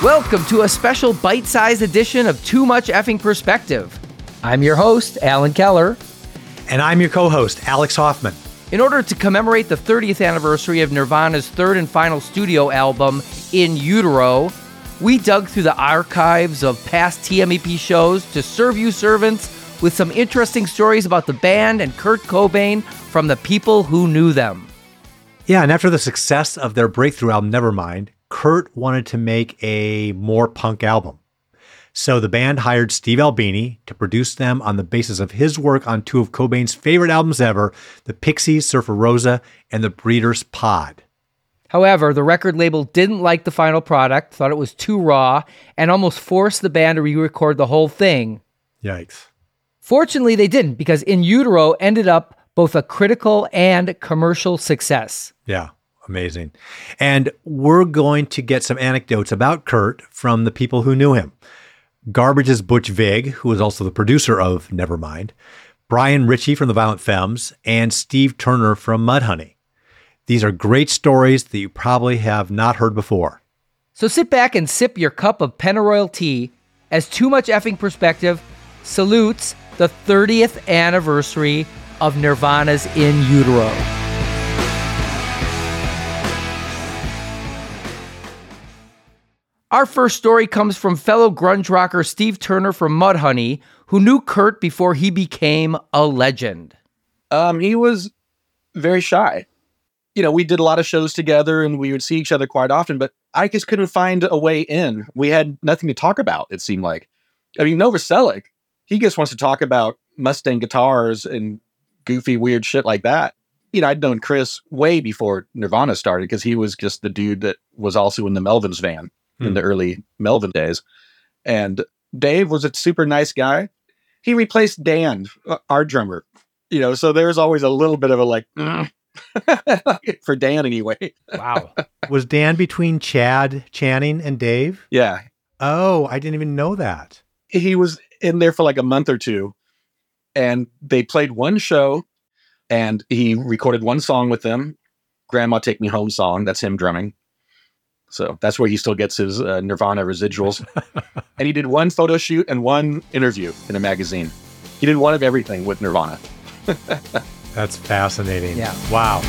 Welcome to a special bite-sized edition of Too Much Effing Perspective. I'm your host, Alan Keller. And I'm your co-host, Alex Hoffman. In order to commemorate the 30th anniversary of Nirvana's third and final studio album, In Utero, we dug through the archives of past TMEP shows to serve you servants with some interesting stories about the band and Kurt Cobain from the people who knew them. Yeah, and after the success of their breakthrough album, Nevermind, Kurt wanted to make a more punk album. So the band hired Steve Albini to produce them on the basis of his work on two of Cobain's favorite albums ever, The Pixies, Surfer Rosa, and The Breeders, Pod. However, the record label didn't like the final product, thought it was too raw, and almost forced the band to re-record the whole thing. Yikes. Fortunately, they didn't, because In Utero ended up both a critical and commercial success. Yeah, amazing. And we're going to get some anecdotes about Kurt from the people who knew him. Garbage's Butch Vig, who was also the producer of Nevermind, Brian Ritchie from the Violent Femmes, and Steve Turner from Mudhoney. These are great stories that you probably have not heard before. So sit back and sip your cup of Penaroyal tea as Too Much Effing Perspective salutes the 30th anniversary of Nirvana's In Utero. Our first story comes from fellow grunge rocker Steve Turner from Mudhoney, who knew Kurt before he became a legend. He was very shy. You know, we did a lot of shows together and we would see each other quite often, but I just couldn't find a way in. We had nothing to talk about, it seemed like. I mean, Novoselic, he just wants to talk about Mustang guitars and goofy, weird shit like that. You know, I'd known Chris way before Nirvana started because he was just the dude that was also in the Melvins van in the early Melvin days. And Dave was a super nice guy. He replaced Dan, our drummer. You know, so there's always a little bit of a like, for Dan anyway. Wow. Was Dan between Chad Channing and Dave? Yeah. Oh, I didn't even know that. He was in there for like a month or two, and they played one show, and he recorded one song with them, Grandma Take Me Home song. That's him drumming. So that's where he still gets his Nirvana residuals. And he did one photo shoot and one interview in a magazine. He did one of everything with Nirvana. That's fascinating. Yeah. Wow.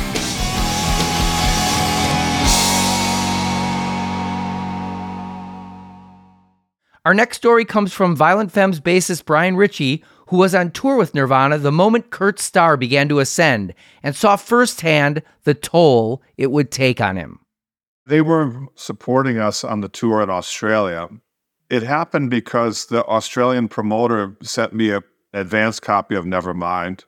Our next story comes from Violent Femmes bassist Brian Ritchie, who was on tour with Nirvana the moment Kurt's star began to ascend and saw firsthand the toll it would take on him. They were supporting us on the tour in Australia. It happened because the Australian promoter sent me an advance copy of Nevermind.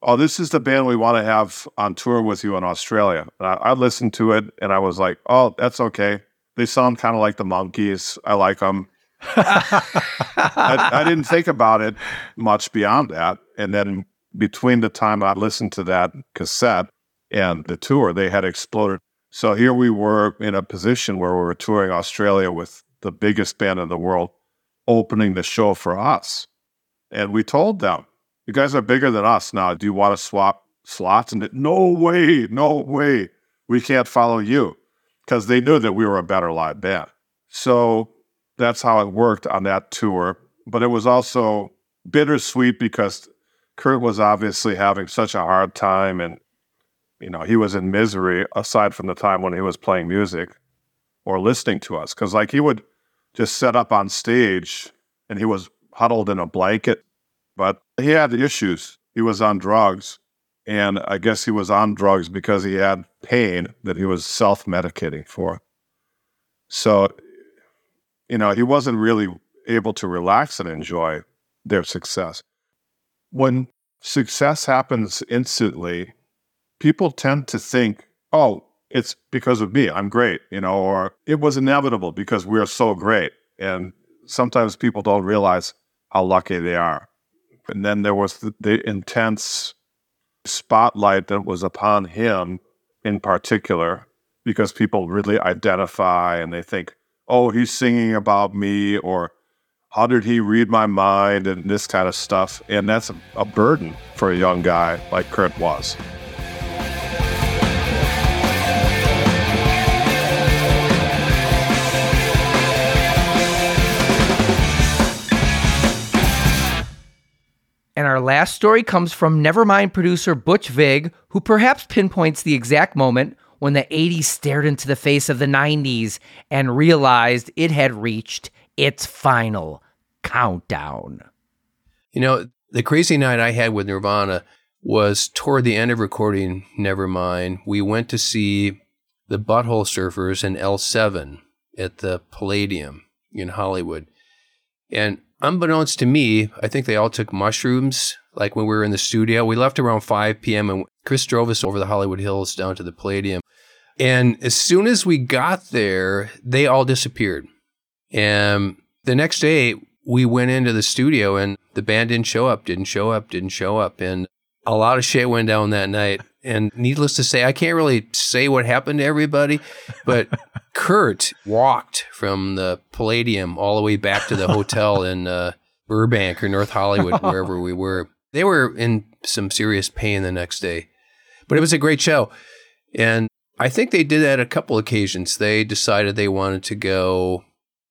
Oh, this is the band we want to have on tour with you in Australia. And I listened to it, and I was like, oh, that's okay. They sound kind of like the Monkees. I like them. I didn't think about it much beyond that. And then between the time I listened to that cassette and the tour, they had exploded. So here we were in a position where we were touring Australia with the biggest band in the world, opening the show for us. And we told them, you guys are bigger than us now. Do you want to swap slots? And no way. We can't follow you, because they knew that we were a better live band. So that's how it worked on that tour. But it was also bittersweet because Kurt was obviously having such a hard time, and you know, he was in misery aside from the time when he was playing music or listening to us. Because like he would just set up on stage and he was huddled in a blanket, but he had issues. He was on drugs. And I guess he was on drugs because he had pain that he was self-medicating for. So, you know, he wasn't really able to relax and enjoy their success. When success happens instantly, people tend to think, oh, it's because of me, I'm great, you know, or it was inevitable because we're so great. And sometimes people don't realize how lucky they are. And then there was the intense spotlight that was upon him in particular, because people really identify and they think, oh, he's singing about me, or how did he read my mind, and this kind of stuff. And that's a burden for a young guy like Kurt was. And our last story comes from Nevermind producer Butch Vig, who perhaps pinpoints the exact moment when the 80s stared into the face of the 90s and realized it had reached its final countdown. You know, the crazy night I had with Nirvana was toward the end of recording Nevermind. We went to see the Butthole Surfers and L7 at the Palladium in Hollywood. And unbeknownst to me, I think they all took mushrooms, like when we were in the studio. We left around 5 p.m. and Chris drove us over the Hollywood Hills down to the Palladium. And as soon as we got there, they all disappeared. And the next day, we went into the studio and the band didn't show up. And a lot of shit went down that night. And needless to say, I can't really say what happened to everybody, but Kurt walked from the Palladium all the way back to the hotel in Burbank or North Hollywood, wherever we were. They were in some serious pain the next day, but it was a great show. And I think they did that a couple occasions. They decided they wanted to go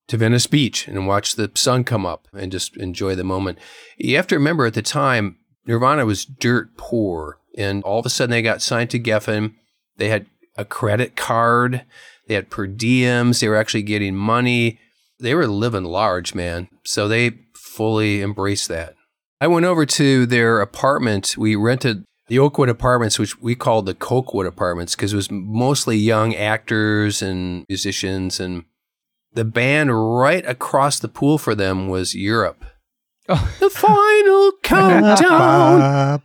to Venice Beach and watch the sun come up and just enjoy the moment. You have to remember at the time, Nirvana was dirt poor. And all of a sudden, they got signed to Geffen. They had a credit card. They had per diems. They were actually getting money. They were living large, man. So they fully embraced that. I went over to their apartment. We rented the Oakwood Apartments, which we called the Cokewood Apartments, because it was mostly young actors and musicians. And the band right across the pool for them was Europe. Oh. The final countdown.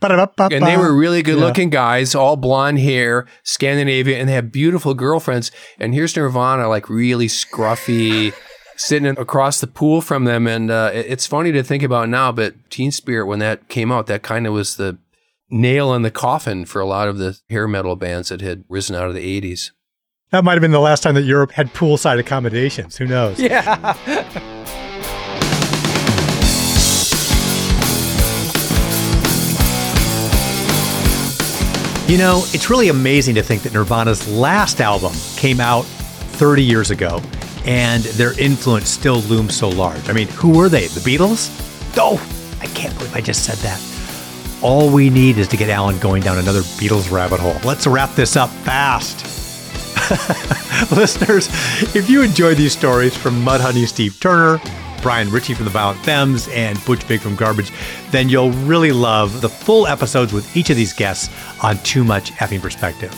And they were really good-looking guys, all blonde hair, Scandinavian, and they have beautiful girlfriends. And here's Nirvana, like really scruffy, sitting across the pool from them. And it's funny to think about now, but Teen Spirit, when that came out, that kind of was the nail in the coffin for a lot of the hair metal bands that had risen out of the 80s. That might have been the last time that Europe had poolside accommodations. Who knows? Yeah. You know, it's really amazing to think that Nirvana's last album came out 30 years ago, and their influence still looms so large. I mean, who were they? The Beatles? Oh, I can't believe I just said that. All we need is to get Alan going down another Beatles rabbit hole. Let's wrap this up fast. Listeners, if you enjoy these stories from Mudhoney's Steve Turner, Brian Ritchie from the Violent Femmes, and Butch Vig from Garbage, then you'll really love the full episodes with each of these guests on Too Much Effing Perspective.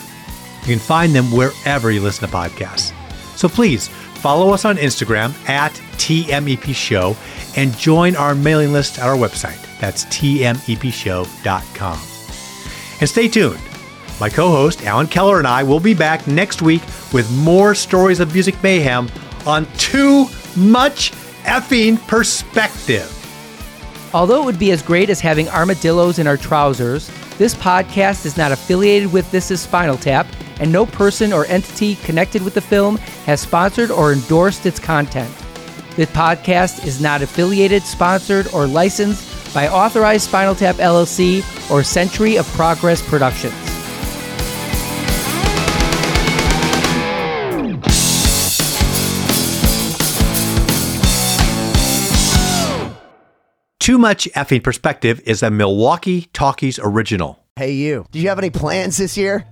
You can find them wherever you listen to podcasts. So please follow us on Instagram at TMEP Show and join our mailing list at our website. That's tmepshow.com. And stay tuned. My co-host Alan Keller and I will be back next week with more stories of music mayhem on Too Much Effing Perspective. Although it would be as great as having armadillos in our trousers, this podcast is not affiliated with This Is Spinal Tap, and no person or entity connected with the film has sponsored or endorsed its content. The podcast is not affiliated, sponsored, or licensed by Authorized Spinal Tap LLC or Century of Progress Productions. Too Much Effing Perspective is a Milwaukee Talkies original. Hey, you. Do you have any plans this year?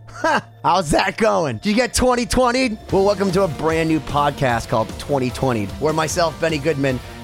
How's that going? Did you get 2020'd? Well, welcome to a brand new podcast called 2020'd, where myself, Benny Goodman,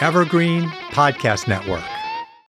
Evergreen Podcast Network.